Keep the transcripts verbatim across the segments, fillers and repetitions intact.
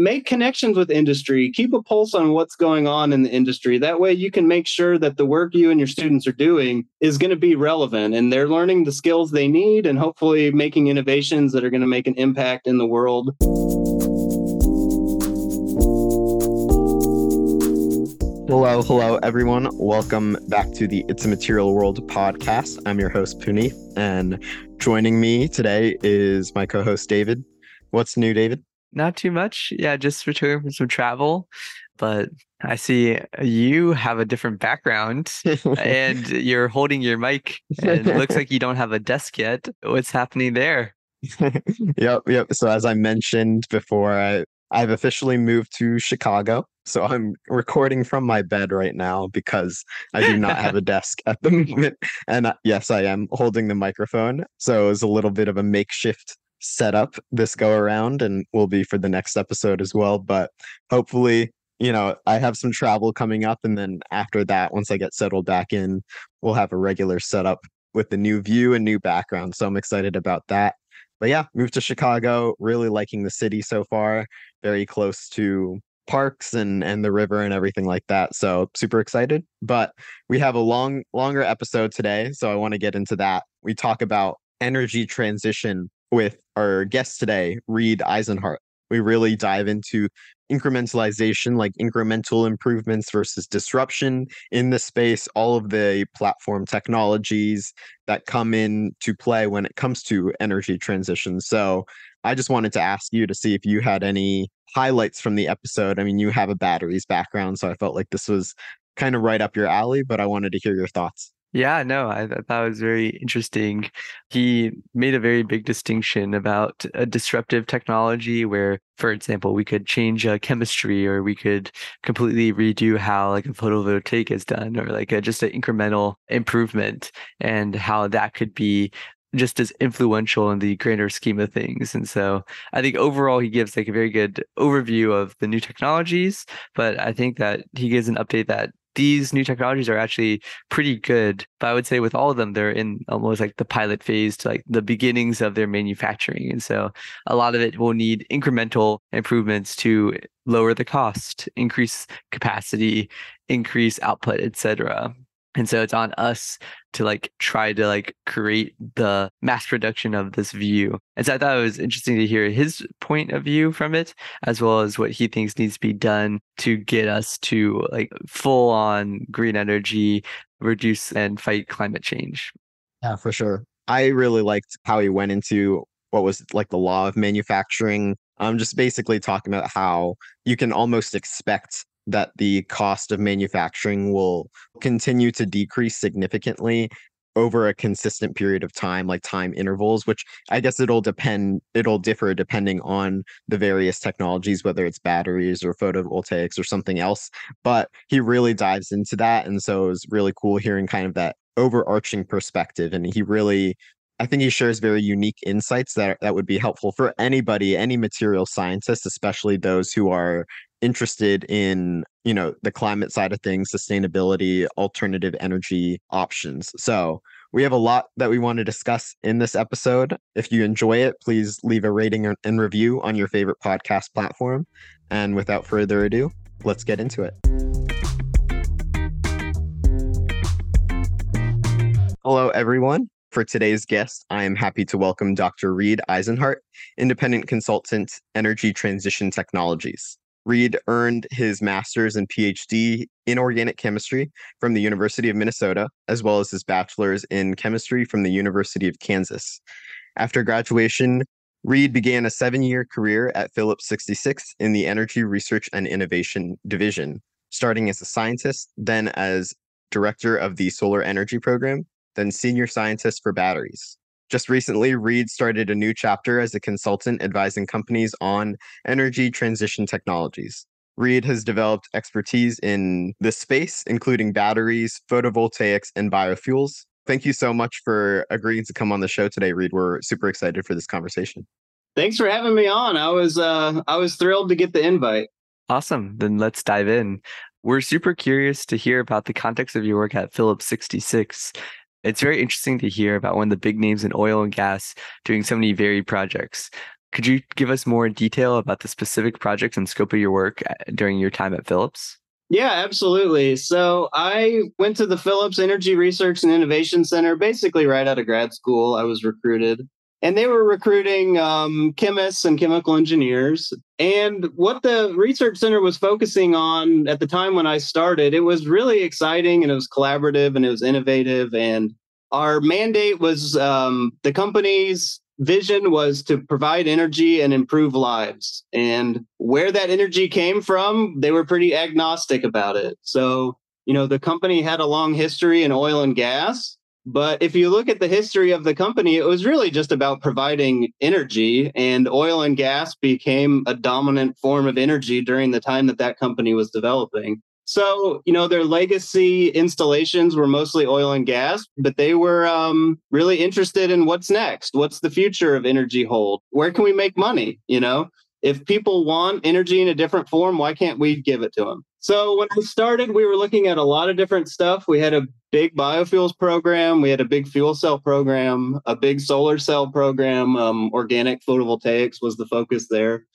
make connections with industry, keep a pulse on what's going on in the industry. That way you can make sure that the work you and your students are doing is going to be relevant and they're learning the skills they need and hopefully making innovations that are going to make an impact in the world. Hello, hello, everyone. Welcome back to the It's a Material World podcast. I'm your host, Pune, and joining me today is my co-host, David. What's new, David? Not too much. Yeah, just returning from some travel, but I see you have a different background and you're holding your mic and it looks like you don't have a desk yet. What's happening there? yep, yep. So as I mentioned before, I, I've officially moved to Chicago. So I'm recording from my bed right now because I do not have a desk at the moment. And I, yes, I am holding the microphone. So it was a little bit of a makeshift setup this go around and will be for the next episode as well. But hopefully, you know, I have some travel coming up. And then after that, once I get settled back in, we'll have a regular setup with the new view and new background. So I'm excited about that. But yeah, moved to Chicago, really liking the city so far, very close to parks and and the river and everything like that. So super excited. But we have a long longer episode today, so I want to get into that. We talk about energy transition with our guest today, Reed Eisenhart. We really dive into incrementalization, like incremental improvements versus disruption in the space, all of the platform technologies that come into play when it comes to energy transition. So I just wanted to ask you to see if you had any highlights from the episode. I mean, you have a batteries background, so I felt like this was kind of right up your alley, but I wanted to hear your thoughts. Yeah, no, I thought it was very interesting. He made a very big distinction about a disruptive technology where, for example, we could change uh, chemistry, or we could completely redo how like a photovoltaic is done, or like a, just an incremental improvement, and how that could be just as influential in the grander scheme of things. And so I think overall he gives like a very good overview of the new technologies, but I think that he gives an update that these new technologies are actually pretty good. But I would say with all of them, they're in almost like the pilot phase to like the beginnings of their manufacturing. And so a lot of it will need incremental improvements to lower the cost, increase capacity, increase output, et cetera. And so it's on us to like try to like create the mass production of this view. And so I thought it was interesting to hear his point of view from it, as well as what he thinks needs to be done to get us to like full on green energy, reduce and fight climate change. Yeah, for sure. I really liked how he went into what was like the law of manufacturing. I'm um, just basically talking about how you can almost expect that the cost of manufacturing will continue to decrease significantly over a consistent period of time, like time intervals, which I guess it'll depend, it'll differ depending on the various technologies, whether it's batteries or photovoltaics or something else. But he really dives into that. And so it was really cool hearing kind of that overarching perspective. And he really, I think he shares very unique insights that, that would be helpful for anybody, any material scientist, especially those who are interested in, you know, the climate side of things, sustainability, alternative energy options. So we have a lot that we want to discuss in this episode. If you enjoy it, please leave a rating and review on your favorite podcast platform. And without further ado, let's get into it. Hello, everyone. For today's guest, I am happy to welcome Doctor Reed Eisenhart, Independent Consultant, Energy Transition Technologies. Reed earned his master's and P H D in organic chemistry from the University of Minnesota, as well as his bachelor's in chemistry from the University of Kansas. After graduation, Reed began a seven-year career at Phillips sixty-six in the Energy Research and Innovation Division, starting as a scientist, then as director of the Solar Energy Program, then senior scientist for batteries. Just recently, Reed started a new chapter as a consultant advising companies on energy transition technologies. Reed has developed expertise in this space, including batteries, photovoltaics, and biofuels. Thank you so much for agreeing to come on the show today, Reed. We're super excited for this conversation. Thanks for having me on. I was uh, I was thrilled to get the invite. Awesome. Then let's dive in. We're super curious to hear about the context of your work at Phillips sixty-six. It's very interesting to hear about one of the big names in oil and gas doing so many varied projects. Could you give us more detail about the specific projects and scope of your work during your time at Phillips? Yeah, absolutely. So I went to the Phillips Energy Research and Innovation Center basically right out of grad school. I was recruited, and they were recruiting um, chemists and chemical engineers. And what the research center was focusing on at the time when I started, it was really exciting, and it was collaborative, and it was innovative. And our mandate was um, the company's vision was to provide energy and improve lives. And where that energy came from, they were pretty agnostic about it. So, you know, the company had a long history in oil and gas, but if you look at the history of the company, it was really just about providing energy, and oil and gas became a dominant form of energy during the time that that company was developing. So, you know, their legacy installations were mostly oil and gas, but they were um, really interested in what's next. What's the future of energy hold? Where can we make money? You know, if people want energy in a different form, why can't we give it to them? So when I started, we were looking at a lot of different stuff. We had a big biofuels program. We had a big fuel cell program, a big solar cell program. Um, organic photovoltaics was the focus there.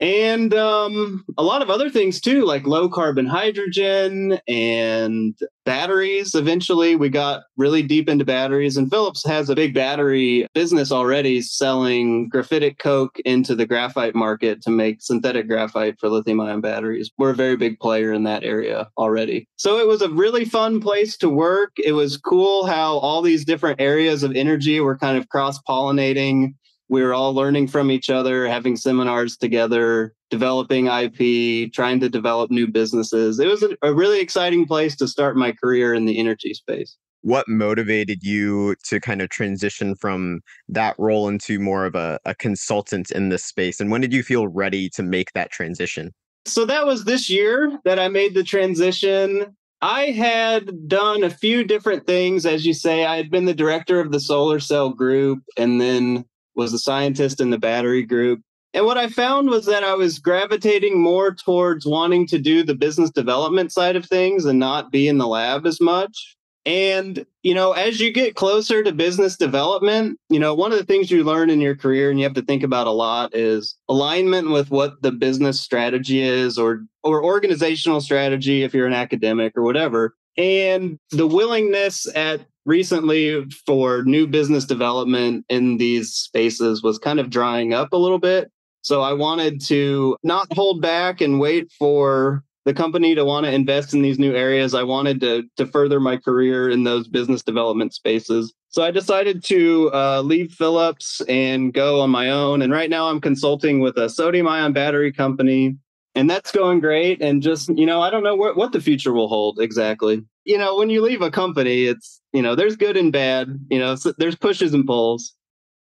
And um, a lot of other things, too, like low carbon hydrogen and batteries. Eventually, we got really deep into batteries. And Phillips has a big battery business already, selling graphitic coke into the graphite market to make synthetic graphite for lithium ion batteries. We're a very big player in that area already. So it was a really fun place to work. It was cool how all these different areas of energy were kind of cross-pollinating. We were all learning from each other, having seminars together, developing I P, trying to develop new businesses. It was a really exciting place to start my career in the energy space. What motivated you to kind of transition from that role into more of a, a consultant in this space? And when did you feel ready to make that transition? So that was this year that I made the transition. I had done a few different things. As you say, I had been the director of the solar cell group, and then was a scientist in the battery group. And what I found was that I was gravitating more towards wanting to do the business development side of things and not be in the lab as much. And, you know, as you get closer to business development, you know, one of the things you learn in your career and you have to think about a lot is alignment with what the business strategy is, or or organizational strategy if you're an academic or whatever. And the willingness at recently for new business development in these spaces was kind of drying up a little bit. So I wanted to not hold back and wait for the company to want to invest in these new areas. I wanted to to further my career in those business development spaces. So I decided to uh, leave Phillips and go on my own. And right now I'm consulting with a sodium ion battery company. And that's going great. And just, you know, I don't know what, what the future will hold exactly. You know, when you leave a company, it's, you know, there's good and bad. You know, so there's pushes and pulls.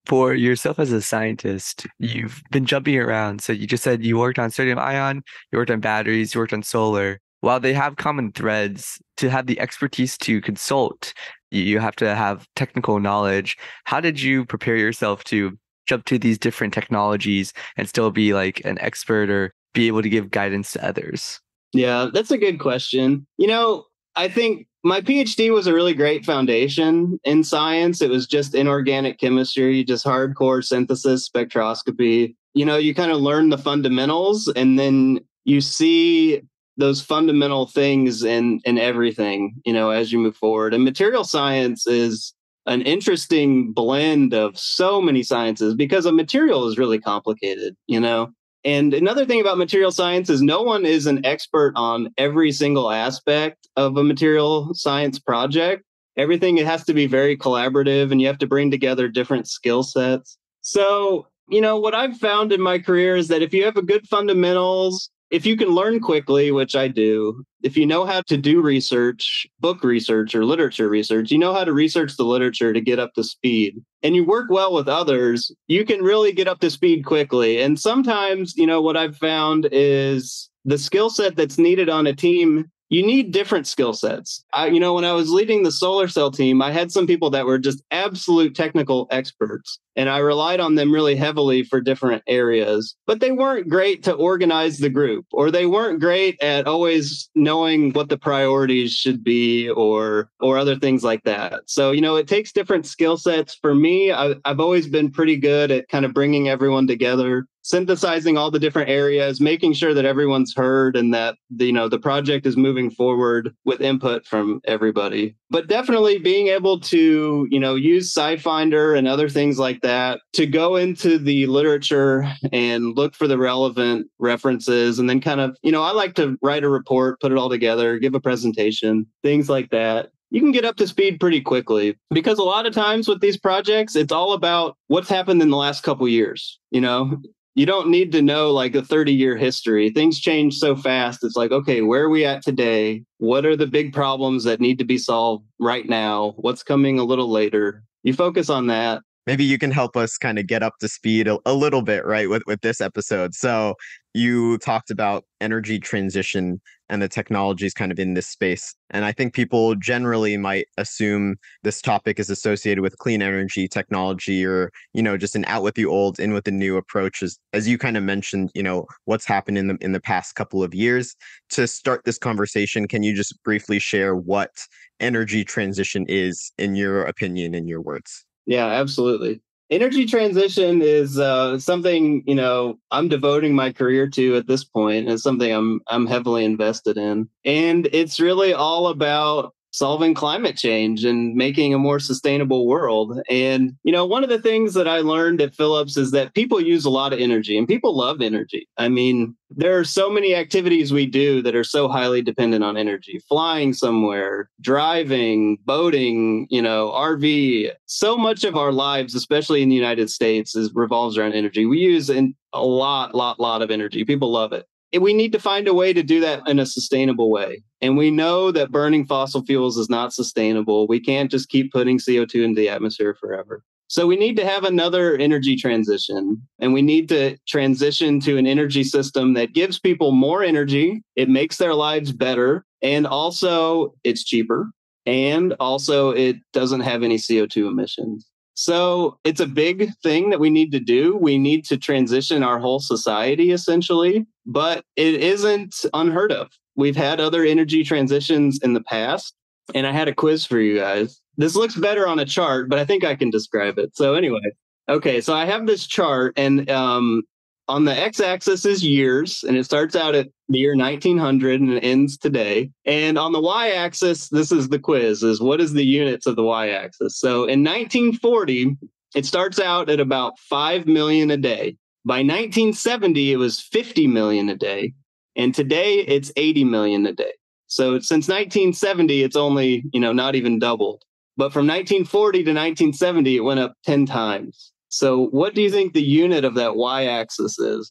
For yourself as a scientist, you've been jumping around. So you just said you worked on sodium ion, you worked on batteries, you worked on solar. While they have common threads, to have the expertise to consult, you have to have technical knowledge. How did you prepare yourself to jump to these different technologies and still be like an expert or be able to give guidance to others? Yeah, that's a good question. You know, I think my PhD was a really great foundation in science. It was just inorganic chemistry, just hardcore synthesis, spectroscopy. You know, you kind of learn the fundamentals, and then you see those fundamental things in, in everything, you know, as you move forward. And material science is an interesting blend of so many sciences because a material is really complicated, you know. And another thing about material science is no one is an expert on every single aspect of a material science project. Everything, it has to be very collaborative, and you have to bring together different skill sets. So, you know, what I've found in my career is that if you have a good fundamentals, if you can learn quickly, which I do, if you know how to do research, book research or literature research, you know how to research the literature to get up to speed, and you work well with others, you can really get up to speed quickly. And sometimes, you know, what I've found is the skill set that's needed on a team you need different skill sets. I, you know, when I was leading the solar cell team, I had some people that were just absolute technical experts, and I relied on them really heavily for different areas, but they weren't great to organize the group, or they weren't great at always knowing what the priorities should be, or or other things like that. So, you know, it takes different skill sets. For me, I, I've always been pretty good at kind of bringing everyone together, synthesizing all the different areas, making sure that everyone's heard and that, you know, the project is moving forward with input from everybody. But definitely being able to, you know, use SciFinder and other things like that to go into the literature and look for the relevant references. And then kind of, you know, I like to write a report, put it all together, give a presentation, things like that. You can get up to speed pretty quickly, because a lot of times with these projects, it's all about what's happened in the last couple of years, you know? You don't need to know like a thirty-year history. Things change so fast. It's like, okay, where are we at today? What are the big problems that need to be solved right now? What's coming a little later? You focus on that. Maybe you can help us kind of get up to speed a, a little bit, right, with, with this episode. So you talked about energy transition and the technologies kind of in this space. And I think people generally might assume this topic is associated with clean energy technology, or, you know, just an out with the old, in with the new approaches. As you kind of mentioned, you know, what's happened in the, in the past couple of years. To start this conversation, can you just briefly share what energy transition is, in your opinion, in your words? Yeah, absolutely. Energy transition is uh, something, you know, I'm devoting my career to at this point. It's something I'm I'm heavily invested in. And it's really all about solving climate change and making a more sustainable world. And, you know, one of the things that I learned at Phillips is that people use a lot of energy, and people love energy. I mean, there are so many activities we do that are so highly dependent on energy. Flying somewhere, driving, boating, you know, R V. So much of our lives, especially in the United States, is revolves around energy. We use a lot, lot, lot of energy. People love it. We need to find a way to do that in a sustainable way. And we know that burning fossil fuels is not sustainable. We can't just keep putting C O two into the atmosphere forever. So we need to have another energy transition, and we need to transition to an energy system that gives people more energy. It makes their lives better. And also it's cheaper. And also it doesn't have any C O two emissions. So it's a big thing that we need to do. We need to transition our whole society, essentially, but it isn't unheard of. We've had other energy transitions in the past, and I had a quiz for you guys. This looks better on a chart, but I think I can describe it. So anyway, okay, so I have this chart, and um, on the x-axis is years, and it starts out at the year nineteen hundred and it ends today. And on the y-axis, this is the quiz, is what is the units of the y-axis? So in nineteen forty, it starts out at about five million a day. By nineteen seventy, it was fifty million a day. And today, it's eighty million a day. So since nineteen seventy, it's only, you know, not even doubled. But from nineteen forty to nineteen seventy, it went up ten times. So what do you think the unit of that y-axis is?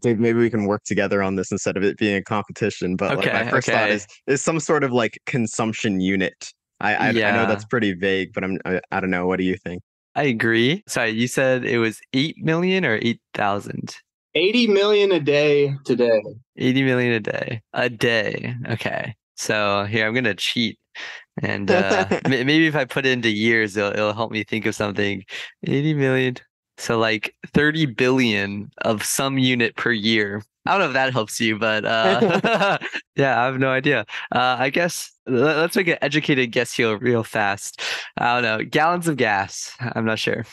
Dave, maybe we can work together on this instead of it being a competition. But okay, like my first okay. thought is, is some sort of like consumption unit. I I, yeah. I know that's pretty vague, but I'm I, I don't know. What do you think? I agree. Sorry, you said it was eight million or eight thousand? eighty million a day today. eighty million a day. A day. Okay. So here, I'm going to cheat. And uh, maybe if I put it into years, it'll, it'll help me think of something. eighty million. So like thirty billion of some unit per year. I don't know if that helps you, but uh, yeah, I have no idea. Uh, I guess let's make an educated guess here real fast. I don't know. Gallons of gas. I'm not sure.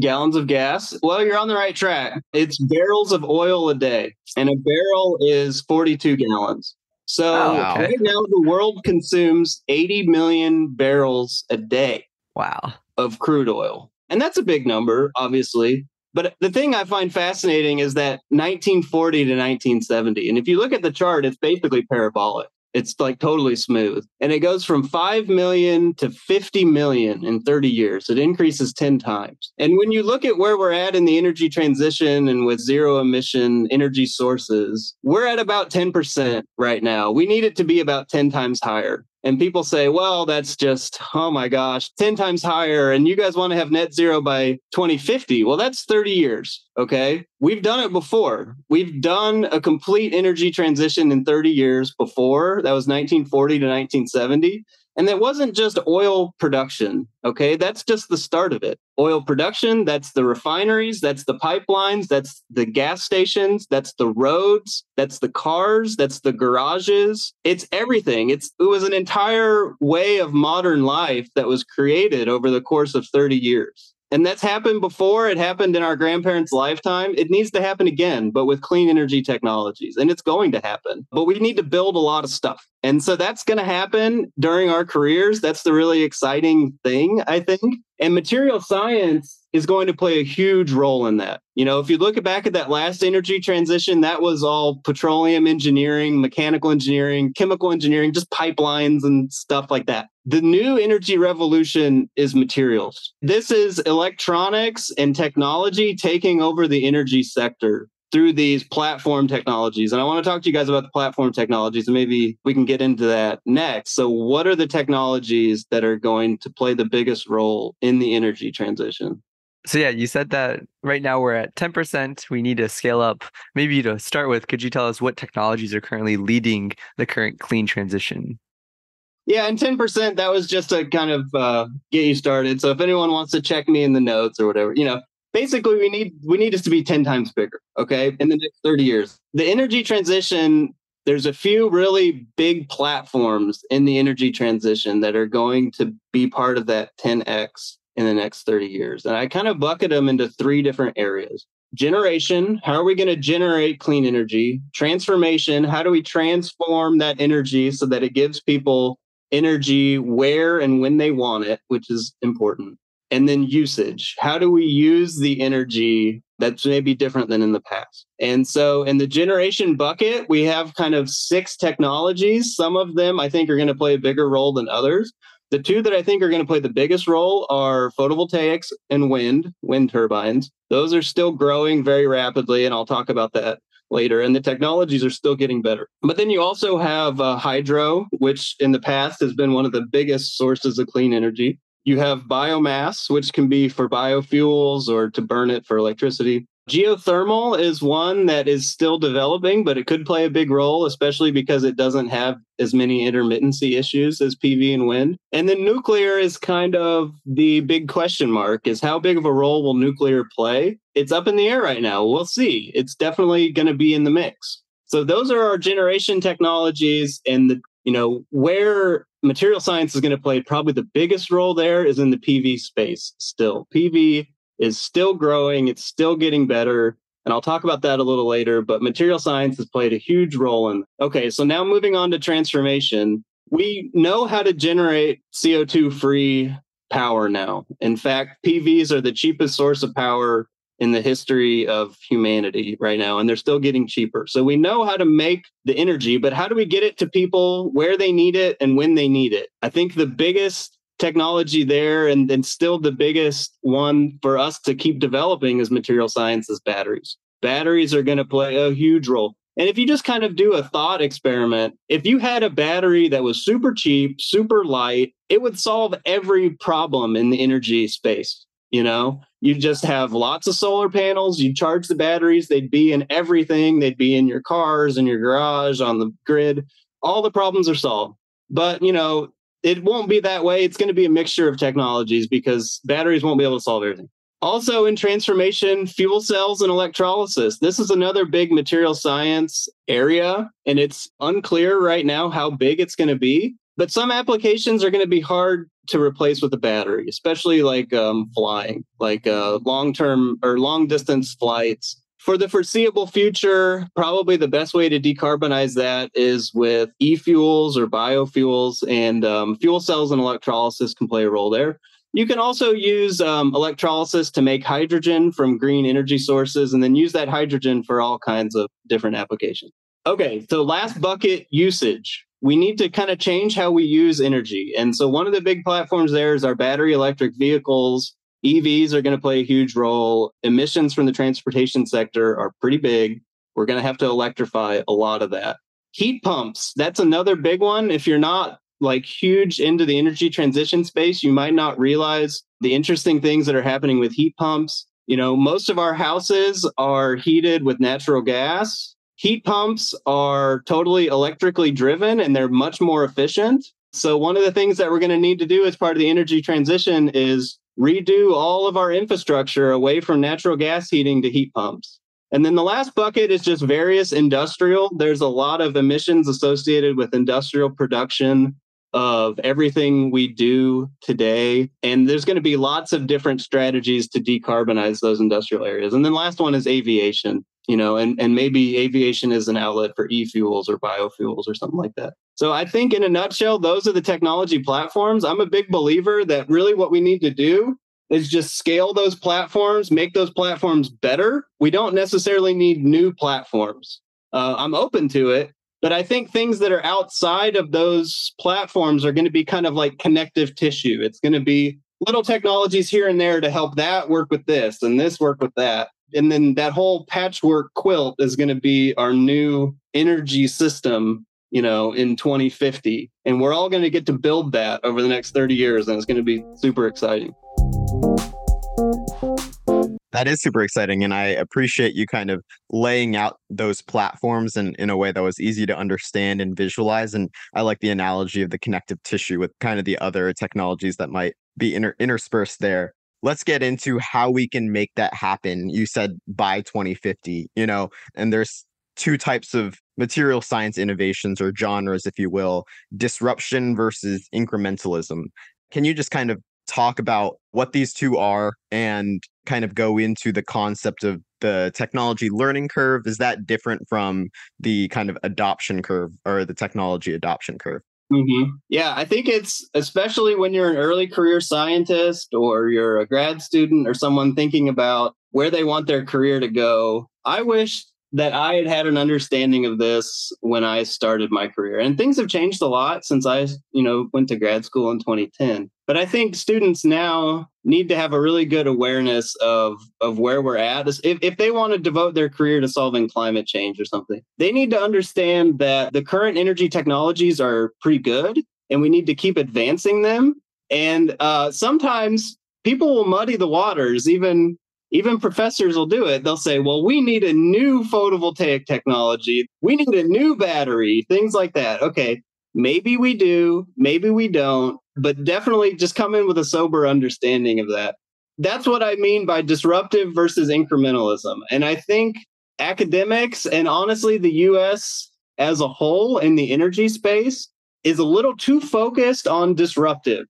Gallons of gas. Well, you're on the right track. It's barrels of oil a day. And a barrel is forty-two gallons. So oh, okay. right now, the world consumes eighty million barrels a day. Wow. Of crude oil. And that's a big number, obviously. But the thing I find fascinating is that nineteen forty to nineteen seventy. And if you look at the chart, it's basically parabolic. It's like totally smooth. And it goes from five million to fifty million in thirty years. It increases ten times. And when you look at where we're at in the energy transition and with zero emission energy sources, we're at about ten percent right now. We need it to be about ten times higher. And people say, well, that's just, oh my gosh, ten times higher. And you guys want to have net zero by twenty fifty. Well, that's thirty years. Okay. We've done it before. We've done a complete energy transition in thirty years before. That was nineteen forty to nineteen seventy. And that wasn't just oil production. Okay. That's just the start of it. Oil production, that's the refineries, that's the pipelines, that's the gas stations, that's the roads, that's the cars, that's the garages. It's everything. It's, it was an entire way of modern life that was created over the course of thirty years. And that's happened before. It happened in our grandparents' lifetime. It needs to happen again, but with clean energy technologies. And it's going to happen. But we need to build a lot of stuff. And so that's going to happen during our careers. That's the really exciting thing, I think. And material science is going to play a huge role in that. You know, if you look back at that last energy transition, that was all petroleum engineering, mechanical engineering, chemical engineering, just pipelines and stuff like that. The new energy revolution is materials. This is electronics and technology taking over the energy sector through these platform technologies. And I want to talk to you guys about the platform technologies, and maybe we can get into that next. So what are the technologies that are going to play the biggest role in the energy transition? So yeah, you said that right now we're at ten percent. We need to scale up. Maybe to start with, could you tell us what technologies are currently leading the current clean transition? Yeah, and ten percent, that was just to kind of uh, get you started. So if anyone wants to check me in the notes or whatever, you know, basically we need we need us to be ten times bigger, okay, in the next thirty years. The energy transition, there's a few really big platforms in the energy transition that are going to be part of that ten X in the next thirty years. And I kind of bucket them into three different areas. Generation, how are we going to generate clean energy? Transformation, how do we transform that energy so that it gives people energy where and when they want it, which is important. And then usage. How do we use the energy that's maybe different than in the past? And so in the generation bucket, we have kind of six technologies. Some of them I think are going to play a bigger role than others. The two that I think are going to play the biggest role are photovoltaics and wind, wind turbines. Those are still growing very rapidly, and I'll talk about that later. And the technologies are still getting better. But then you also have uh, hydro, which in the past has been one of the biggest sources of clean energy. You have biomass, which can be for biofuels or to burn it for electricity. Geothermal is one that is still developing, but it could play a big role, especially because it doesn't have as many intermittency issues as P V and wind. And then nuclear is kind of the big question mark, is how big of a role will nuclear play? It's up in the air right now. We'll see. It's definitely going to be in the mix. So those are our generation technologies, and the, you know, where material science is going to play probably the biggest role there is in the P V space still. P V is still growing. It's still getting better. And I'll talk about that a little later, but material science has played a huge role in. Okay, so now moving on to transformation. We know how to generate C O two free power now. In fact, P Vs are the cheapest source of power in the history of humanity right now, and they're still getting cheaper. So we know how to make the energy, but how do we get it to people where they need it and when they need it? I think the biggest technology there, and, and still the biggest one for us to keep developing is material science, is batteries. Batteries are going to play a huge role. And if you just kind of do a thought experiment, if you had a battery that was super cheap, super light, it would solve every problem in the energy space. You know, you just have lots of solar panels, you charge the batteries, they'd be in everything. They'd be in your cars, in your garage, on the grid. All the problems are solved. But, you know, it won't be that way. It's going to be a mixture of technologies because batteries won't be able to solve everything. Also in transformation, fuel cells and electrolysis. This is another big material science area, and it's unclear right now how big it's going to be. But some applications are going to be hard to replace with a battery, especially like um, flying, like uh, long-term or long-distance flights. For the foreseeable future, probably the best way to decarbonize that is with e-fuels or biofuels, and um, fuel cells and electrolysis can play a role there. You can also use um, electrolysis to make hydrogen from green energy sources, and then use that hydrogen for all kinds of different applications. Okay, so last bucket, usage. We need to kind of change how we use energy. And so one of the big platforms there is our battery electric vehicles. E Vs are going to play a huge role. Emissions from the transportation sector are pretty big. We're going to have to electrify a lot of that. Heat pumps, that's another big one. If you're not like huge into the energy transition space, you might not realize the interesting things that are happening with heat pumps. You know, most of our houses are heated with natural gas. Heat pumps are totally electrically driven and they're much more efficient. So one of the things that we're going to need to do as part of the energy transition is redo all of our infrastructure away from natural gas heating to heat pumps. And then the last bucket is just various industrial. There's a lot of emissions associated with industrial production of everything we do today. And there's going to be lots of different strategies to decarbonize those industrial areas. And then last one is aviation, you know, and, and maybe aviation is an outlet for e-fuels or biofuels or something like that. So I think in a nutshell, those are the technology platforms. I'm a big believer that really what we need to do is just scale those platforms, make those platforms better. We don't necessarily need new platforms. Uh, I'm open to it, but I think things that are outside of those platforms are going to be kind of like connective tissue. It's going to be little technologies here and there to help that work with this and this work with that. And then that whole patchwork quilt is going to be our new energy system, you know, in twenty fifty. And we're all going to get to build that over the next thirty years. And it's going to be super exciting. That is super exciting. And I appreciate you kind of laying out those platforms in, in a way that was easy to understand and visualize. And I like the analogy of the connective tissue with kind of the other technologies that might be inter- interspersed there. Let's get into how we can make that happen. You said by twenty fifty, you know, and there's two types of material science innovations or genres, if you will, disruption versus incrementalism. Can you just kind of talk about what these two are and kind of go into the concept of the technology learning curve? Is that different from the kind of adoption curve or the technology adoption curve? Mm-hmm. Yeah, I think it's especially when you're an early career scientist or you're a grad student or someone thinking about where they want their career to go. I wish that I had had an understanding of this when I started my career. And things have changed a lot since I, you know, went to grad school in twenty ten. But I think students now need to have a really good awareness of, of where we're at. If, if they want to devote their career to solving climate change or something, they need to understand that the current energy technologies are pretty good and we need to keep advancing them. And uh, sometimes people will muddy the waters. Even Even professors will do it. They'll say, well, we need a new photovoltaic technology. We need a new battery, things like that. Okay, maybe we do, maybe we don't, but definitely just come in with a sober understanding of that. That's what I mean by disruptive versus incrementalism. And I think academics and honestly, the U S as a whole in the energy space is a little too focused on disruptive.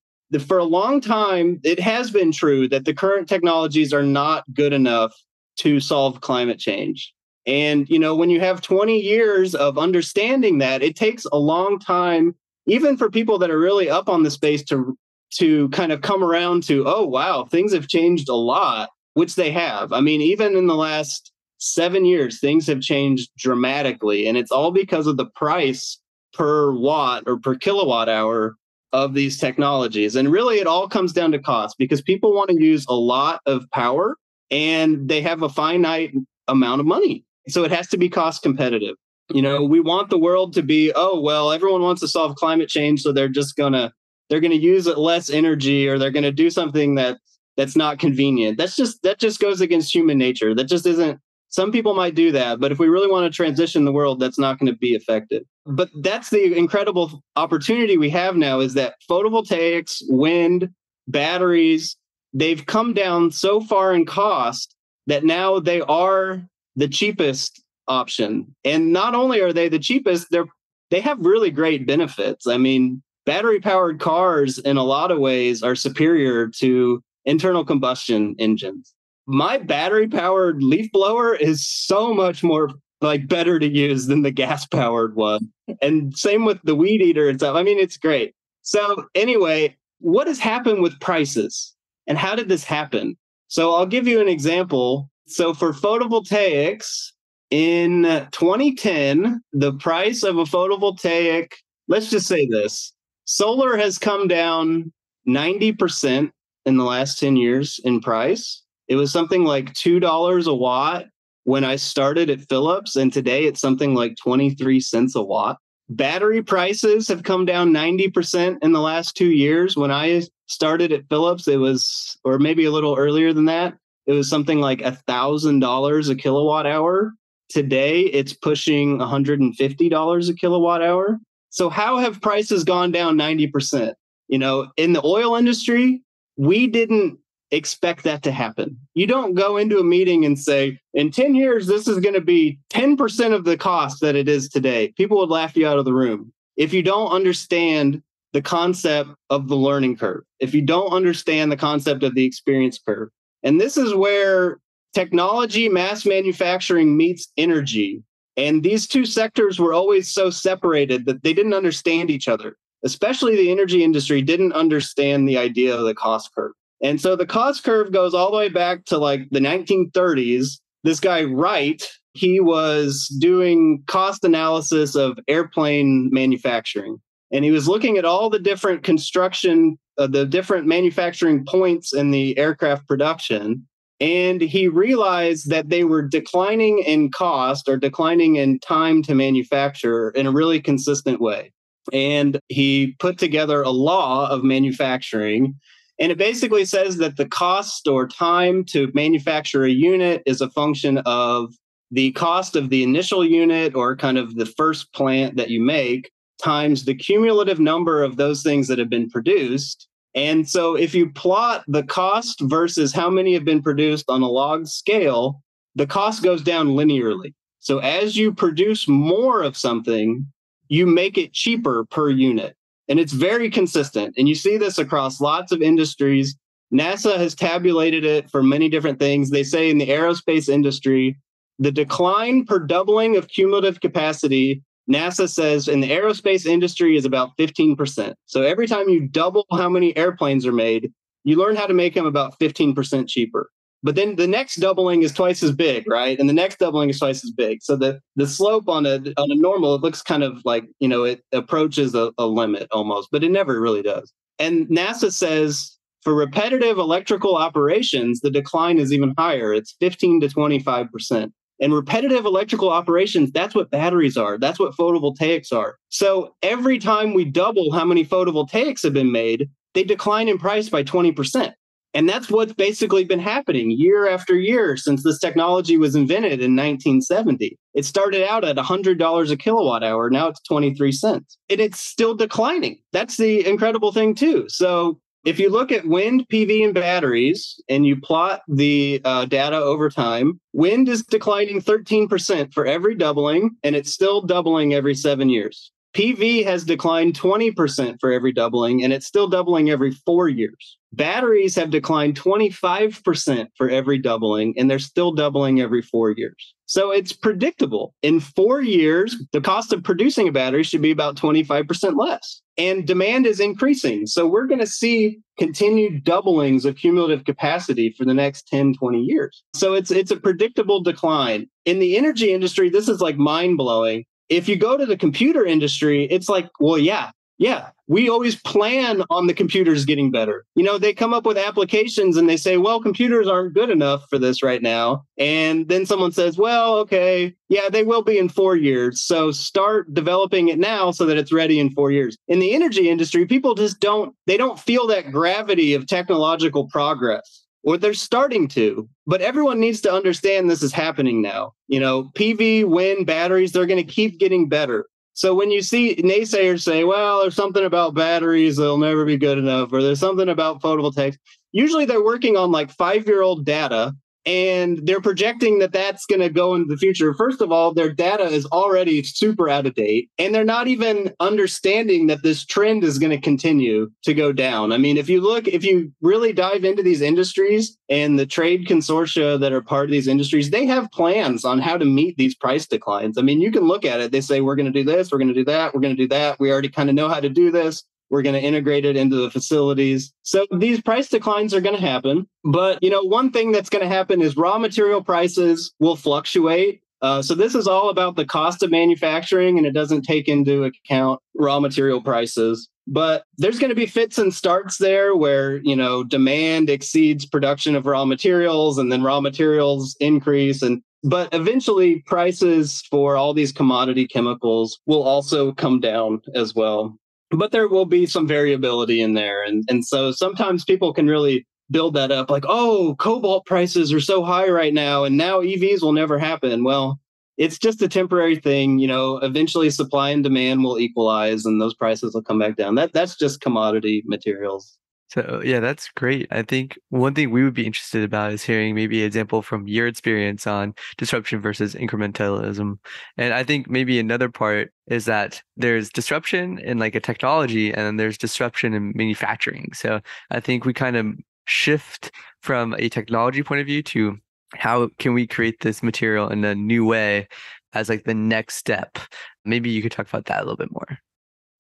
For a long time, it has been true that the current technologies are not good enough to solve climate change. And, you know, when you have twenty years of understanding that, it takes a long time, even for people that are really up on the space to to kind of come around to, oh, wow, things have changed a lot, which they have. I mean, even in the last seven years, things have changed dramatically. And it's all because of the price per watt or per kilowatt hour of these technologies. And really, it all comes down to cost because people want to use a lot of power and they have a finite amount of money. So it has to be cost competitive. You know, we want the world to be, oh, well, everyone wants to solve climate change. So they're just going to they're going to use less energy or they're going to do something that that's not convenient. That's just that just goes against human nature. That just isn't. Some people might do that, but if we really want to transition the world, that's not going to be effective. But that's the incredible opportunity we have now is that photovoltaics, wind, batteries, they've come down so far in cost that now they are the cheapest option. And not only are they the cheapest, they're they have really great benefits. I mean, battery-powered cars in a lot of ways are superior to internal combustion engines. My battery-powered leaf blower is so much more like better to use than the gas-powered one. And same with the weed eater and stuff. I mean, it's great. So anyway, what has happened with prices and how did this happen? So I'll give you an example. So for photovoltaics in twenty ten, the price of a photovoltaic, let's just say this, solar has come down ninety percent in the last ten years in price. It was something like two dollars a watt when I started at Phillips, and today it's something like twenty-three cents a watt. Battery prices have come down ninety percent in the last two years. When I started at Phillips, it was, or maybe a little earlier than that, it was something like one thousand dollars a kilowatt hour. Today, it's pushing one hundred fifty dollars a kilowatt hour. So how have prices gone down ninety percent? You know, in the oil industry, we didn't expect that to happen. You don't go into a meeting and say, in ten years, this is going to be ten percent of the cost that it is today. People would laugh you out of the room. If you don't understand the concept of the learning curve, if you don't understand the concept of the experience curve, and this is where technology, mass manufacturing meets energy. And these two sectors were always so separated that they didn't understand each other, especially the energy industry didn't understand the idea of the cost curve. And so the cost curve goes all the way back to like the nineteen thirties. This guy Wright, he was doing cost analysis of airplane manufacturing. And he was looking at all the different construction, uh, the different manufacturing points in the aircraft production. And he realized that they were declining in cost or declining in time to manufacture in a really consistent way. And he put together a law of manufacturing. And it basically says that the cost or time to manufacture a unit is a function of the cost of the initial unit or kind of the first plant that you make times the cumulative number of those things that have been produced. And so if you plot the cost versus how many have been produced on a log scale, the cost goes down linearly. So as you produce more of something, you make it cheaper per unit. And it's very consistent. And you see this across lots of industries. NASA has tabulated it for many different things. They say in the aerospace industry, the decline per doubling of cumulative capacity, NASA says in the aerospace industry is about fifteen percent. So every time you double how many airplanes are made, you learn how to make them about fifteen percent cheaper. But then the next doubling is twice as big, right? And the next doubling is twice as big. So the, the slope on a on a normal, it looks kind of like, you know, it approaches a, a limit almost, but it never really does. And NASA says for repetitive electrical operations, the decline is even higher. It's fifteen to twenty-five percent. And repetitive electrical operations, that's what batteries are. That's what photovoltaics are. So every time we double how many photovoltaics have been made, they decline in price by twenty percent. And that's what's basically been happening year after year since this technology was invented in nineteen seventy. It started out at one hundred dollars a kilowatt hour. Now it's twenty-three cents. And it's still declining. That's the incredible thing, too. So if you look at wind, P V, and batteries, and you plot the uh, data over time, wind is declining thirteen percent for every doubling, and it's still doubling every seven years. P V has declined twenty percent for every doubling, and it's still doubling every four years. Batteries have declined twenty-five percent for every doubling, and they're still doubling every four years. So it's predictable. In four years, the cost of producing a battery should be about twenty-five percent less. And demand is increasing. So we're going to see continued doublings of cumulative capacity for the next ten, twenty years. So it's it's a predictable decline. In the energy industry, this is like mind-blowing. If you go to the computer industry, it's like, well, yeah, yeah, we always plan on the computers getting better. You know, they come up with applications and they say, well, computers aren't good enough for this right now. And then someone says, well, okay, yeah, they will be in four years. So start developing it now so that it's ready in four years. In the energy industry, people just don't, they don't feel that gravity of technological progress. Or they're starting to, but everyone needs to understand this is happening now. You know, P V, wind, batteries, they're going to keep getting better. So when you see naysayers say, well, there's something about batteries that'll never be good enough, or there's something about photovoltaics, usually they're working on like five-year-old data, and they're projecting that that's going to go into the future. First of all, their data is already super out of date, and they're not even understanding that this trend is going to continue to go down. I mean, if you look, if you really dive into these industries and the trade consortia that are part of these industries, they have plans on how to meet these price declines. I mean, you can look at it. They say, we're going to do this, we're going to do that, we're going to do that. We already kind of know how to do this. We're going to integrate it into the facilities. So these price declines are going to happen. But, you know, one thing that's going to happen is raw material prices will fluctuate. Uh, so this is all about the cost of manufacturing, and it doesn't take into account raw material prices. But there's going to be fits and starts there where, you know, demand exceeds production of raw materials, and then raw materials increase. And But eventually prices for all these commodity chemicals will also come down as well. But there will be some variability in there. And, and so sometimes people can really build that up like, oh, cobalt prices are so high right now and now E Vs will never happen. Well, it's just a temporary thing. You know, eventually supply and demand will equalize and those prices will come back down. That That's just commodity materials. So yeah, that's great. I think one thing we would be interested about is hearing maybe an example from your experience on disruption versus incrementalism. And I think maybe another part is that there's disruption in like a technology and then there's disruption in manufacturing. So I think we kind of shift from a technology point of view to how can we create this material in a new way as like the next step. Maybe you could talk about that a little bit more.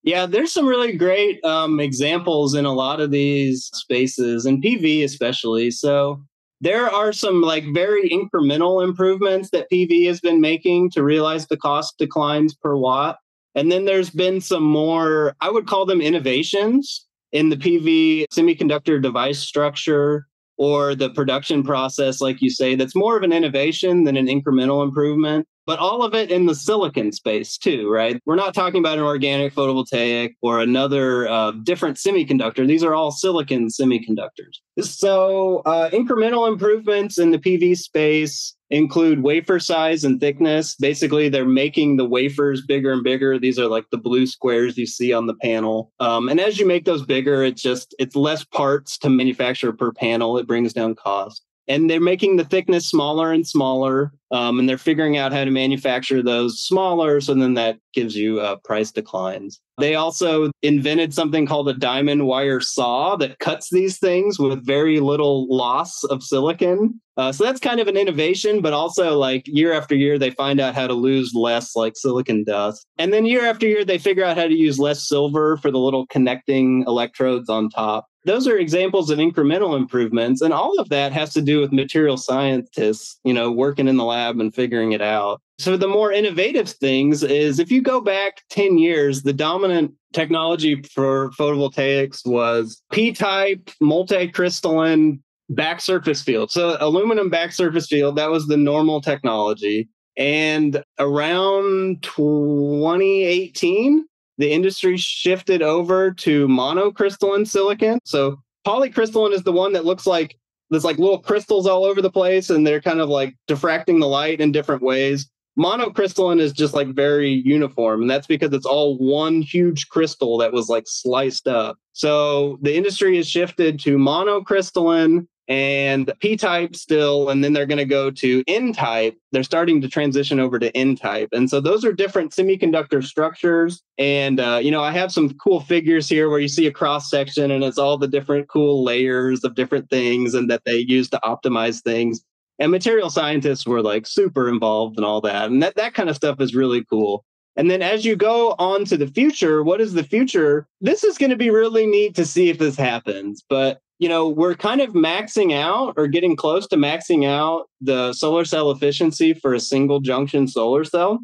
Yeah, there's some really great um, examples in a lot of these spaces, and P V especially. So there are some like very incremental improvements that P V has been making to realize the cost declines per watt. And then there's been some more, I would call them innovations in the P V semiconductor device structure or the production process, like you say, that's more of an innovation than an incremental improvement. But all of it in the silicon space too, right? We're not talking about an organic photovoltaic or another uh, different semiconductor. These are all silicon semiconductors. So uh, incremental improvements in the P V space include wafer size and thickness. Basically, they're making the wafers bigger and bigger. These are like the blue squares you see on the panel. Um, and as you make those bigger, it's just, it's less parts to manufacture per panel. It brings down cost. And they're making the thickness smaller and smaller, um, and they're figuring out how to manufacture those smaller, so then that gives you uh, price declines. They also invented something called a diamond wire saw that cuts these things with very little loss of silicon. Uh, so that's kind of an innovation, but also like year after year, they find out how to lose less like silicon dust. And then year after year, they figure out how to use less silver for the little connecting electrodes on top. Those are examples of incremental improvements. And all of that has to do with material scientists, you know, working in the lab and figuring it out. So the more innovative things is if you go back ten years, the dominant technology for photovoltaics was P-type, multicrystalline back surface field. So aluminum back surface field, that was the normal technology. And around twenty eighteen, the industry shifted over to monocrystalline silicon. So polycrystalline is the one that looks like there's like little crystals all over the place and they're kind of like diffracting the light in different ways. Monocrystalline is just like very uniform, and that's because it's all one huge crystal that was like sliced up. So the industry has shifted to monocrystalline and P-type still, and then they're going to go to N-type. They're starting to transition over to N-type. And so those are different semiconductor structures. And, uh, you know, I have some cool figures here where you see a cross-section and it's all the different cool layers of different things and that they use to optimize things. And material scientists were like super involved in all that. And that, that kind of stuff is really cool. And then as you go on to the future, what is the future? This is going to be really neat to see if this happens. But you know, we're kind of maxing out or getting close to maxing out the solar cell efficiency for a single junction solar cell.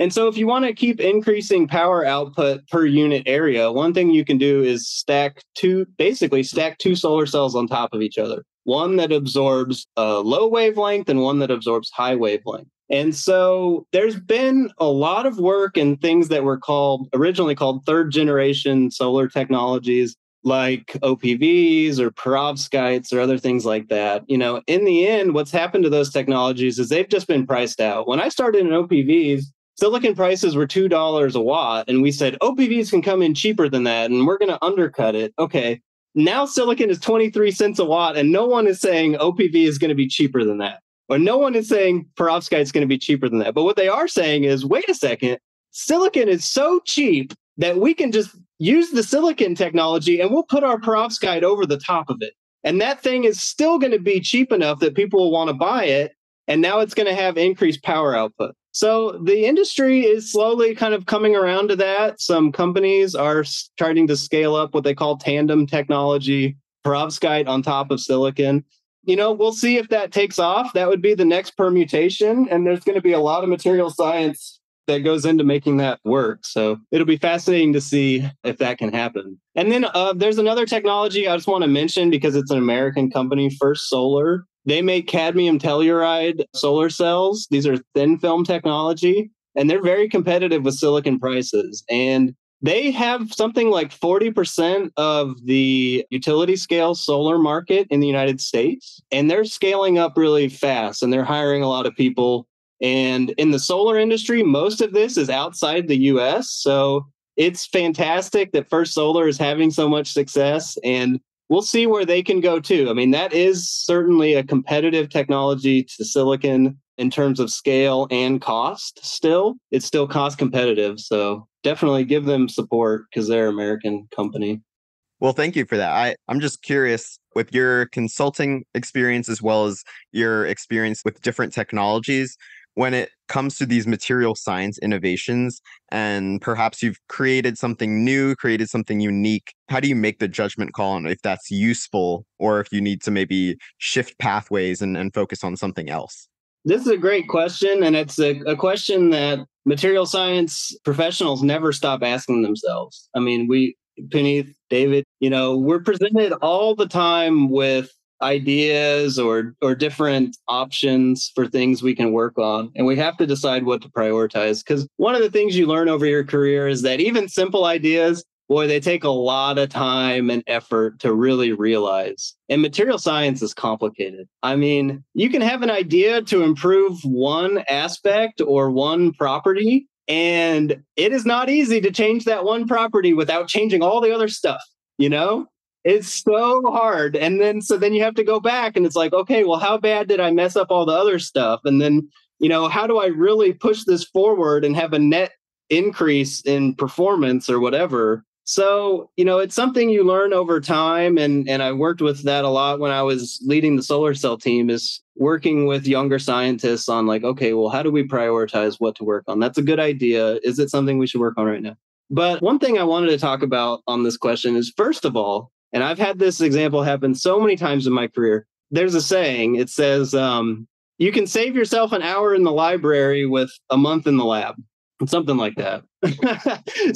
And so if you want to keep increasing power output per unit area, one thing you can do is stack two, basically stack two solar cells on top of each other. One that absorbs uh, low wavelength and one that absorbs high wavelength. And so there's been a lot of work in things that were called originally called third generation solar technologies, like O P Vs or perovskites or other things like that. You know, in the end, what's happened to those technologies is they've just been priced out. When I started in O P Vs, silicon prices were two dollars a watt. And we said, O P Vs can come in cheaper than that, and we're going to undercut it. Okay, now silicon is twenty-three cents a watt, and no one is saying O P V is going to be cheaper than that. Or no one is saying perovskite is going to be cheaper than that. But what they are saying is, wait a second, silicon is so cheap that we can just use the silicon technology and we'll put our perovskite over the top of it. And that thing is still going to be cheap enough that people will want to buy it. And now it's going to have increased power output. So the industry is slowly kind of coming around to that. Some companies are starting to scale up what they call tandem technology, perovskite on top of silicon. You know, we'll see if that takes off. That would be the next permutation. And there's going to be a lot of material science that goes into making that work. So it'll be fascinating to see if that can happen. And then uh, there's another technology I just want to mention because it's an American company, First Solar. They make cadmium telluride solar cells. These are thin film technology, and they're very competitive with silicon prices. And they have something like forty percent of the utility scale solar market in the United States. And they're scaling up really fast, and they're hiring a lot of people. And in the solar industry, most of this is outside the U S. So it's fantastic that First Solar is having so much success, and we'll see where they can go too. I mean, that is certainly a competitive technology to silicon in terms of scale and cost still. It's still cost competitive. So definitely give them support because they're an American company. Well, thank you for that. I, I'm just curious, with your consulting experience as well as your experience with different technologies, when it comes to these material science innovations, and perhaps you've created something new, created something unique, how do you make the judgment call on if that's useful or if you need to maybe shift pathways and, and focus on something else? This is a great question. And it's a, a question that material science professionals never stop asking themselves. I mean, we, Puneet, David, you know, we're presented all the time with ideas or or different options for things we can work on. And we have to decide what to prioritize, because one of the things you learn over your career is that even simple ideas, boy, they take a lot of time and effort to really realize. And material science is complicated. I mean, you can have an idea to improve one aspect or one property, and it is not easy to change that one property without changing all the other stuff, you know? It's so hard. And then, so then you have to go back and it's like, okay, well, how bad did I mess up all the other stuff? And then, you know, how do I really push this forward and have a net increase in performance or whatever? So, you know, it's something you learn over time. And, and I worked with that a lot when I was leading the solar cell team, is working with younger scientists on like, okay, well, how do we prioritize what to work on? That's a good idea. Is it something we should work on right now? But one thing I wanted to talk about on this question is, first of all, and I've had this example happen so many times in my career, there's a saying, it says, um, you can save yourself an hour in the library with a month in the lab, something like that.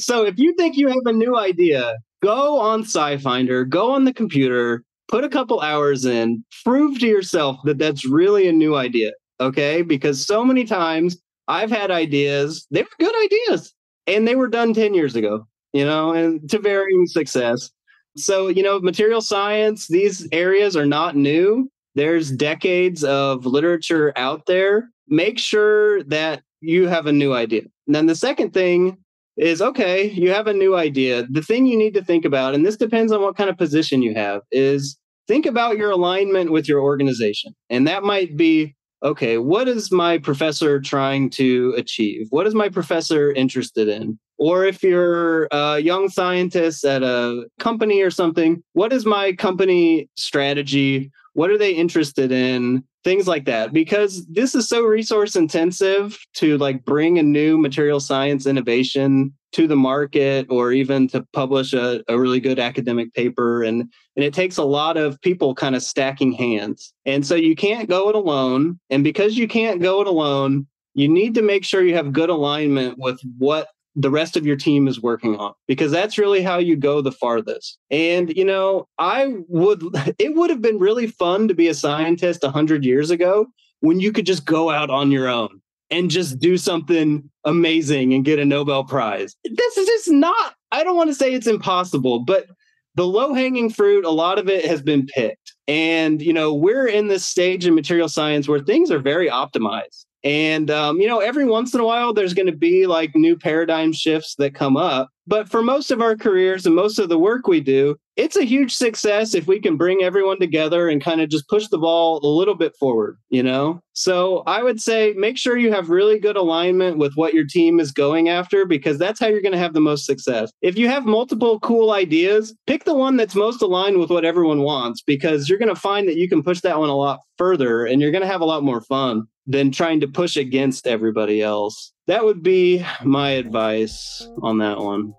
So if you think you have a new idea, go on SciFinder, go on the computer, put a couple hours in, prove to yourself that that's really a new idea, okay? Because so many times I've had ideas, they were good ideas, and they were done ten years ago, you know, and to varying success. So, you know, material science, these areas are not new. There's decades of literature out there. Make sure that you have a new idea. And then the second thing is, okay, you have a new idea. The thing you need to think about, and this depends on what kind of position you have, is think about your alignment with your organization. And that might be, okay, what is my professor trying to achieve? What is my professor interested in? Or if you're a young scientist at a company or something, what is my company strategy? What are they interested in? Things like that, because this is so resource intensive to like bring a new material science innovation to the market, or even to publish a, a really good academic paper. And, and it takes a lot of people kind of stacking hands. And so you can't go it alone. And because you can't go it alone, you need to make sure you have good alignment with what the rest of your team is working on, because that's really how you go the farthest. And, you know, I would, it would have been really fun to be a scientist one hundred years ago when you could just go out on your own and just do something amazing and get a Nobel Prize. This is just not, I don't want to say it's impossible, but the low-hanging fruit, a lot of it has been picked. And, you know, we're in this stage in material science where things are very optimized. And, um, you know, every once in a while, there's going to be like new paradigm shifts that come up. But for most of our careers and most of the work we do, it's a huge success if we can bring everyone together and kind of just push the ball a little bit forward, you know? So I would say make sure you have really good alignment with what your team is going after, because that's how you're going to have the most success. If you have multiple cool ideas, pick the one that's most aligned with what everyone wants, because you're going to find that you can push that one a lot further and you're going to have a lot more fun than trying to push against everybody else. That would be my advice on that one.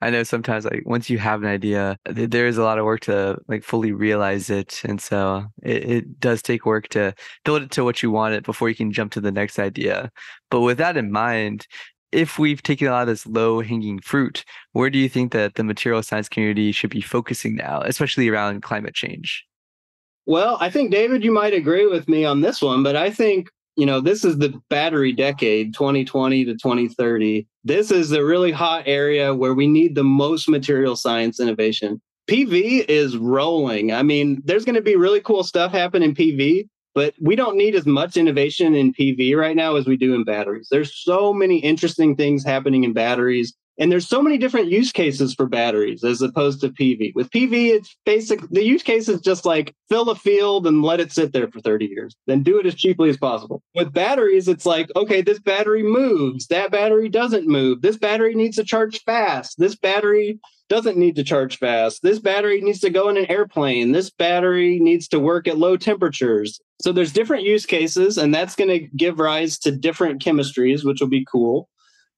I know sometimes, like, once you have an idea, th- there is a lot of work to like fully realize it. And so it, it does take work to build it to what you want it before you can jump to the next idea. But with that in mind, if we've taken a lot of this low-hanging fruit, where do you think that the material science community should be focusing now, especially around climate change? Well, I think, David, you might agree with me on this one, but I think, you know, this is the battery decade, twenty twenty to twenty thirty. This is the really hot area where we need the most material science innovation. P V is rolling. I mean, there's going to be really cool stuff happen in P V, but we don't need as much innovation in P V right now as we do in batteries. There's so many interesting things happening in batteries. And there's so many different use cases for batteries as opposed to P V. With P V, it's basic. The use case is just like fill a field and let it sit there for thirty years, then do it as cheaply as possible. With batteries, it's like, okay, this battery moves. That battery doesn't move. This battery needs to charge fast. This battery doesn't need to charge fast. This battery needs to go in an airplane. This battery needs to work at low temperatures. So there's different use cases, and that's going to give rise to different chemistries, which will be cool.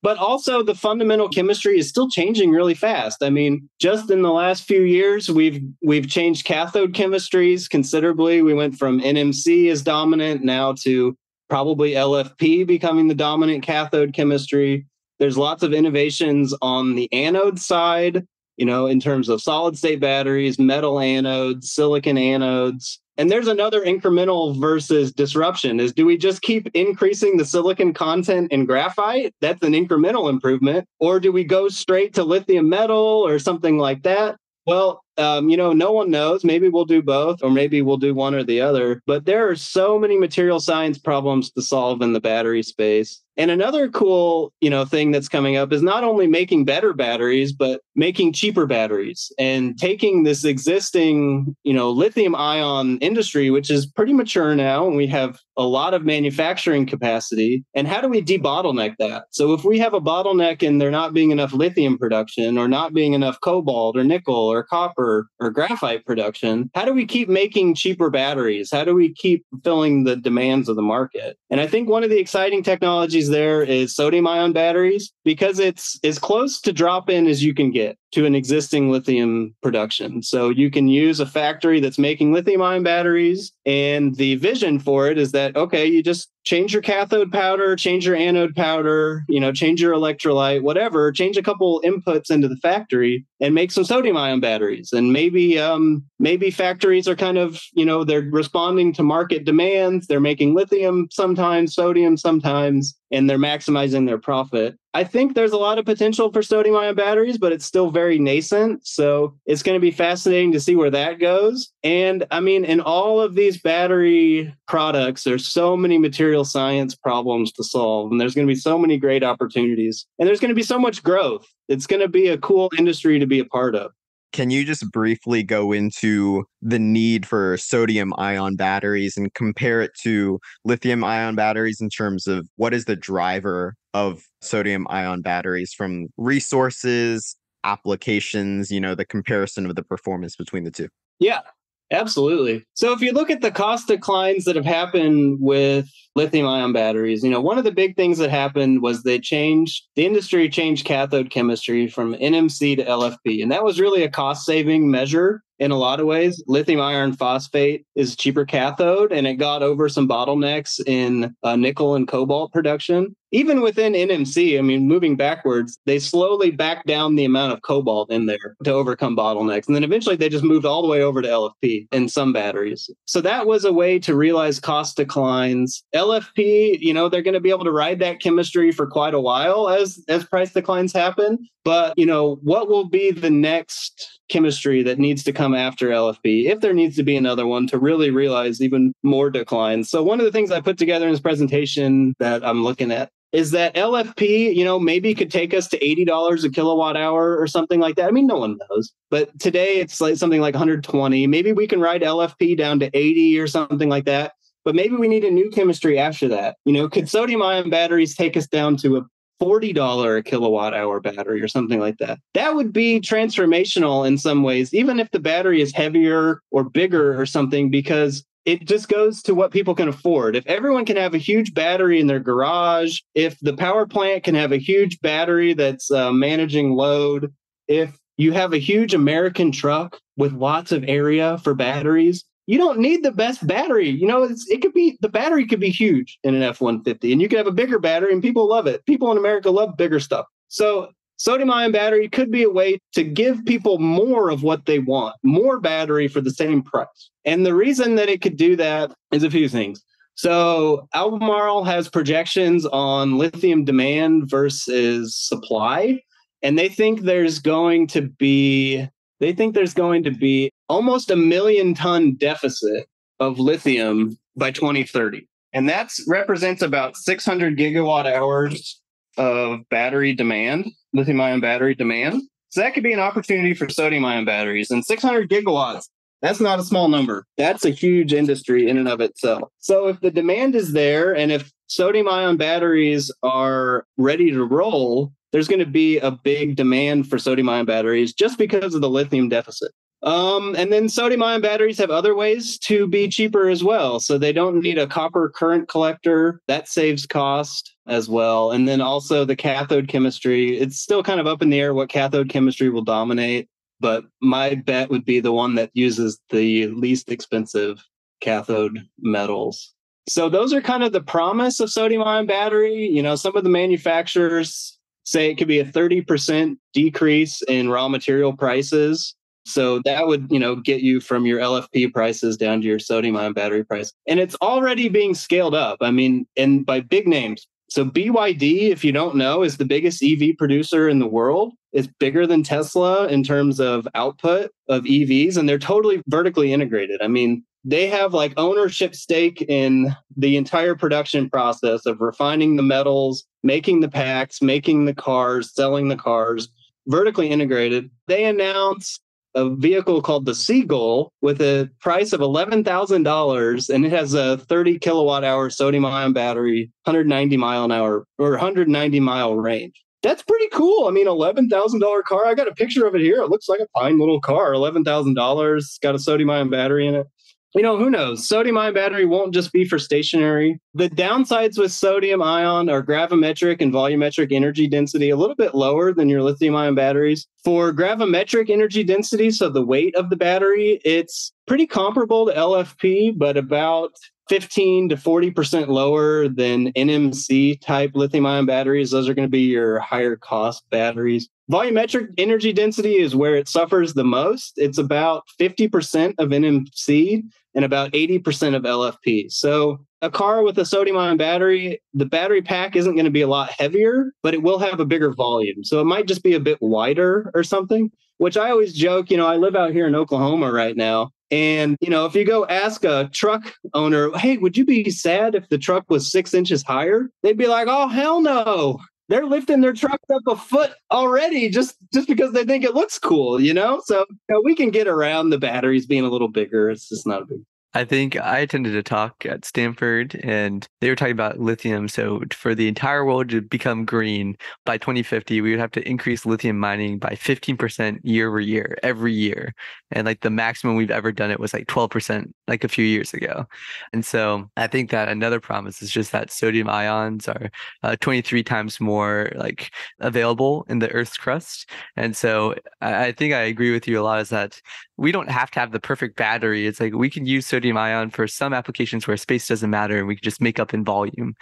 But also the fundamental chemistry is still changing really fast. I mean, just in the last few years, we've we've changed cathode chemistries considerably. We went from N M C as dominant now to probably L F P becoming the dominant cathode chemistry. There's lots of innovations on the anode side, you know, in terms of solid state batteries, metal anodes, silicon anodes. And there's another incremental versus disruption is, do we just keep increasing the silicon content in graphite? That's an incremental improvement. Or do we go straight to lithium metal or something like that? Well, um, you know, no one knows. Maybe we'll do both, or maybe we'll do one or the other. But there are so many material science problems to solve in the battery space. And another cool, you know, thing that's coming up is not only making better batteries, but making cheaper batteries and taking this existing, you know, lithium ion industry, which is pretty mature now, and we have a lot of manufacturing capacity. And how do we debottleneck that? So if we have a bottleneck and there not being enough lithium production or not being enough cobalt or nickel or copper, or graphite production, how do we keep making cheaper batteries? How do we keep filling the demands of the market? And I think one of the exciting technologies there is sodium ion batteries, because it's as close to drop in as you can get to an existing lithium production. So you can use a factory that's making lithium ion batteries. And the vision for it is that, okay, you just change your cathode powder, change your anode powder, you know, change your electrolyte, whatever, change a couple inputs into the factory and make some sodium ion batteries. And maybe, um, maybe factories are kind of, you know, they're responding to market demands. They're making lithium sometimes, sodium sometimes, and they're maximizing their profit. I think there's a lot of potential for sodium ion batteries, but it's still very nascent. So it's going to be fascinating to see where that goes. And I mean, in all of these battery products, there's so many material science problems to solve, and there's going to be so many great opportunities, and there's going to be so much growth. It's going to be a cool industry to be a part of. Can you just briefly go into the need for sodium ion batteries and compare it to lithium ion batteries in terms of what is the driver of sodium ion batteries from resources, applications, you know, the comparison of the performance between the two? Yeah, absolutely. So if you look at the cost declines that have happened with lithium ion batteries, you know, one of the big things that happened was they changed, the industry changed cathode chemistry from N M C to L F P. And that was really a cost saving measure in a lot of ways. Lithium iron phosphate is cheaper cathode, and it got over some bottlenecks in uh, nickel and cobalt production. Even within N M C, I mean, moving backwards, they slowly backed down the amount of cobalt in there to overcome bottlenecks. And then eventually they just moved all the way over to L F P in some batteries. So that was a way to realize cost declines. L F P, you know, they're going to be able to ride that chemistry for quite a while as, as price declines happen. But, you know, what will be the next chemistry that needs to come after L F P, if there needs to be another one, to really realize even more declines? So one of the things I put together in this presentation that I'm looking at is that L F P, you know, maybe could take us to eighty dollars a kilowatt hour or something like that. I mean, no one knows. But today it's like something like one hundred twenty. Maybe we can ride L F P down to eighty or something like that. But maybe we need a new chemistry after that. You know, could sodium ion batteries take us down to a forty dollars a kilowatt hour battery or something like that? That would be transformational in some ways, even if the battery is heavier or bigger or something, because it just goes to what people can afford. If everyone can have a huge battery in their garage, if the power plant can have a huge battery that's uh, managing load, if you have a huge American truck with lots of area for batteries, you don't need the best battery. You know, it's, it could be, the battery could be huge in an F one fifty, and you could have a bigger battery and people love it. People in America love bigger stuff. So sodium ion battery could be a way to give people more of what they want, more battery for the same price. And the reason that it could do that is a few things. So Albemarle has projections on lithium demand versus supply, and they think there's going to be they think there's going to be almost a million ton deficit of lithium by twenty thirty. And that represents about six hundred gigawatt hours of battery demand, lithium ion battery demand. So that could be an opportunity for sodium ion batteries. And six hundred gigawatts, that's not a small number. That's a huge industry in and of itself. So if the demand is there and if sodium ion batteries are ready to roll, there's going to be a big demand for sodium ion batteries just because of the lithium deficit. Um, and then sodium ion batteries have other ways to be cheaper as well. So they don't need a copper current collector. That saves cost as well. And then also the cathode chemistry. It's still kind of up in the air what cathode chemistry will dominate, but my bet would be the one that uses the least expensive cathode metals. So those are kind of the promise of sodium ion battery. You know, some of the manufacturers say it could be a thirty percent decrease in raw material prices. So that would, you know, get you from your L F P prices down to your sodium ion battery price. And it's already being scaled up. I mean, and by big names. So B Y D, if you don't know, is the biggest E V producer in the world. It's bigger than Tesla in terms of output of E Vs, and they're totally vertically integrated. I mean, they have like ownership stake in the entire production process of refining the metals, making the packs, making the cars, selling the cars, vertically integrated. They announced a vehicle called the Seagull with a price of eleven thousand dollars, and it has a thirty kilowatt hour sodium ion battery, one hundred ninety mile an hour or one hundred ninety mile range. That's pretty cool. I mean, eleven thousand dollars car. I got a picture of it here. It looks like a fine little car, eleven thousand dollars, got a sodium ion battery in it. You know, who knows? Sodium ion battery won't just be for stationary. The downsides with sodium ion are gravimetric and volumetric energy density, a little bit lower than your lithium ion batteries. For gravimetric energy density, so the weight of the battery, it's pretty comparable to L F P, but about fifteen to forty percent lower than N M C type lithium ion batteries. Those are going to be your higher cost batteries. Volumetric energy density is where it suffers the most. It's about fifty percent of N M C and about eighty percent of L F P. So a car with a sodium ion battery, the battery pack isn't going to be a lot heavier, but it will have a bigger volume. So it might just be a bit wider or something, which I always joke, you know, I live out here in Oklahoma right now. And, you know, if you go ask a truck owner, hey, would you be sad if the truck was six inches higher? They'd be like, oh, hell no. They're lifting their trucks up a foot already just, just because they think it looks cool, you know? So you know, we can get around the batteries being a little bigger. It's just not a big deal. I think I attended a talk at Stanford and they were talking about lithium. So for the entire world to become green by twenty fifty, we would have to increase lithium mining by fifteen percent year over year, every year. And like the maximum we've ever done it was like twelve percent like a few years ago. And so I think that another promise is just that sodium ions are uh, twenty-three times more like available in the Earth's crust. And so I, I think I agree with you a lot is that we don't have to have the perfect battery. It's like we can use sodium ion for some applications where space doesn't matter and we can just make up in volume.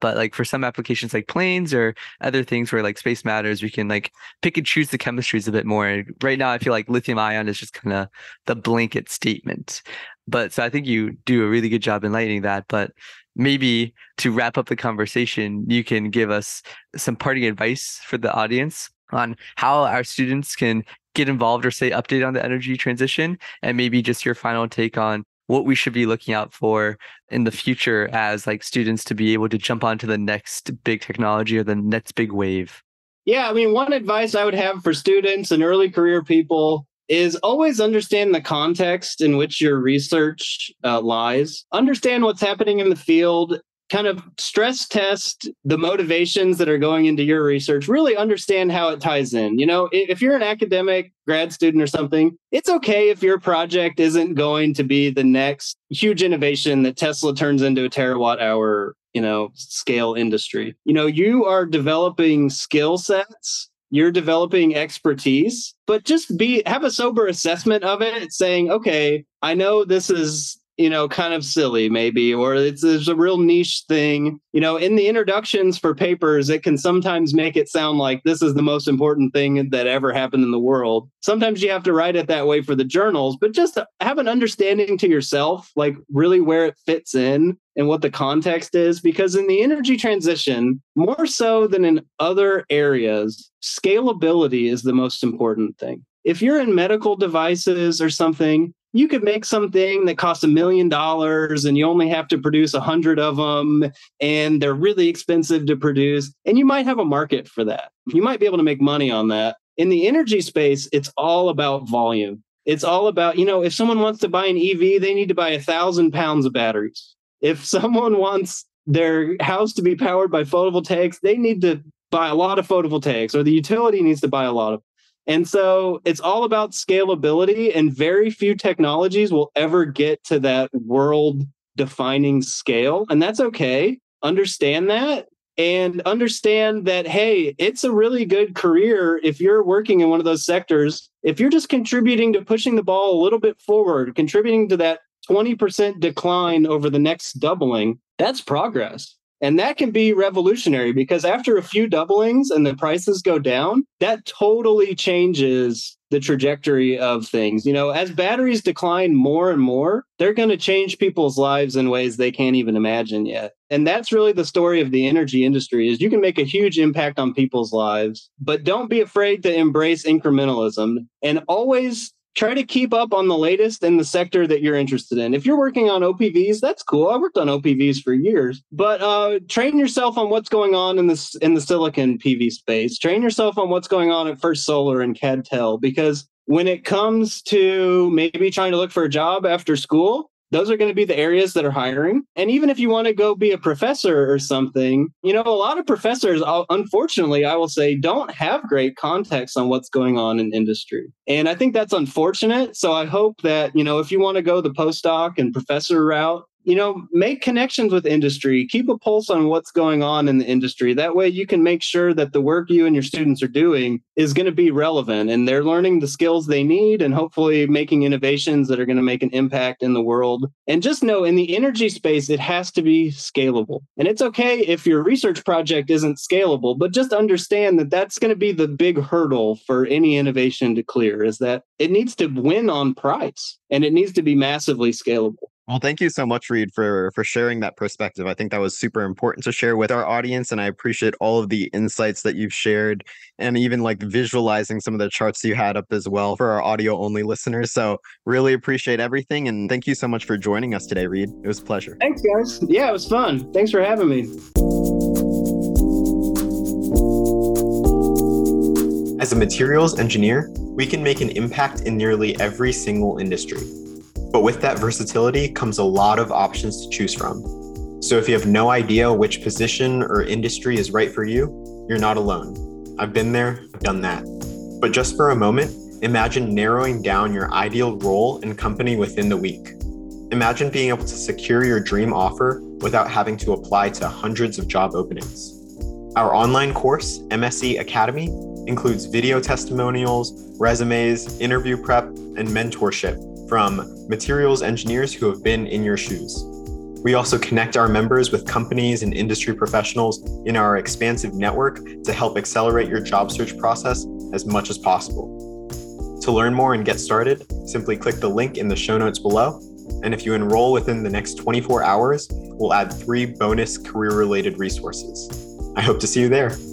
But like for some applications like planes or other things where like space matters, we can like pick and choose the chemistries a bit more. Right now, I feel like lithium ion is just kind of the blanket statement. But so I think you do a really good job enlightening that. But maybe to wrap up the conversation, you can give us some parting advice for the audience on how our students can get involved or say update on the energy transition, and maybe just your final take on what we should be looking out for in the future as like students to be able to jump onto the next big technology or the next big wave. Yeah, I mean, one advice I would have for students and early career people is always understand the context in which your research uh, lies. Understand what's happening in the field, kind of stress test the motivations that are going into your research, really understand how it ties in. You know, if you're an academic grad student or something, it's okay if your project isn't going to be the next huge innovation that Tesla turns into a terawatt hour, you know, scale industry. You know, you are developing skill sets, you're developing expertise, but just be have a sober assessment of it saying, okay, I know this is you know, kind of silly maybe, or it's, it's a real niche thing. You know, in the introductions for papers, it can sometimes make it sound like this is the most important thing that ever happened in the world. Sometimes you have to write it that way for the journals, but just have an understanding to yourself, like really where it fits in and what the context is. Because in the energy transition, more so than in other areas, scalability is the most important thing. If you're in medical devices or something, you could make something that costs a million dollars and you only have to produce a hundred of them, and they're really expensive to produce. And you might have a market for that. You might be able to make money on that. In the energy space, it's all about volume. It's all about, you know, if someone wants to buy an E V, they need to buy a thousand pounds of batteries. If someone wants their house to be powered by photovoltaics, they need to buy a lot of photovoltaics, or the utility needs to buy a lot of. And so it's all about scalability, and very few technologies will ever get to that world-defining scale. And that's okay. Understand that, and understand that, hey, it's a really good career if you're working in one of those sectors. If you're just contributing to pushing the ball a little bit forward, contributing to that twenty percent decline over the next doubling, that's progress. And that can be revolutionary, because after a few doublings and the prices go down, that totally changes the trajectory of things. You know, as batteries decline more and more, they're going to change people's lives in ways they can't even imagine yet. And that's really the story of the energy industry, is you can make a huge impact on people's lives, but don't be afraid to embrace incrementalism, and always try to keep up on the latest in the sector that you're interested in. If you're working on O P Vs, that's cool. I worked on O P Vs for years, but uh, train yourself on what's going on in the, in the silicon P V space. Train yourself on what's going on at First Solar and CadTel, because when it comes to maybe trying to look for a job after school, those are going to be the areas that are hiring. And even if you want to go be a professor or something, you know, a lot of professors, unfortunately, I will say, don't have great context on what's going on in industry. And I think that's unfortunate. So I hope that, you know, if you want to go the postdoc and professor route, you know, make connections with industry, keep a pulse on what's going on in the industry. That way you can make sure that the work you and your students are doing is going to be relevant, and they're learning the skills they need and hopefully making innovations that are going to make an impact in the world. And just know, in the energy space, it has to be scalable. And it's okay if your research project isn't scalable, but just understand that that's going to be the big hurdle for any innovation to clear, is that it needs to win on price and it needs to be massively scalable. Well, thank you so much, Reed, for, for sharing that perspective. I think that was super important to share with our audience, and I appreciate all of the insights that you've shared, and even like visualizing some of the charts you had up as well for our audio-only listeners. So really appreciate everything, and thank you so much for joining us today, Reed. It was a pleasure. Thanks, guys. Yeah, it was fun. Thanks for having me. As a materials engineer, we can make an impact in nearly every single industry. But with that versatility comes a lot of options to choose from. So if you have no idea which position or industry is right for you, you're not alone. I've been there, I've done that. But just for a moment, imagine narrowing down your ideal role and company within the week. Imagine being able to secure your dream offer without having to apply to hundreds of job openings. Our online course, M S E Academy, includes video testimonials, resumes, interview prep, and mentorship from materials engineers who have been in your shoes. We also connect our members with companies and industry professionals in our expansive network to help accelerate your job search process as much as possible. To learn more and get started, simply click the link in the show notes below. And if you enroll within the next twenty-four hours, we'll add three bonus career-related resources. I hope to see you there.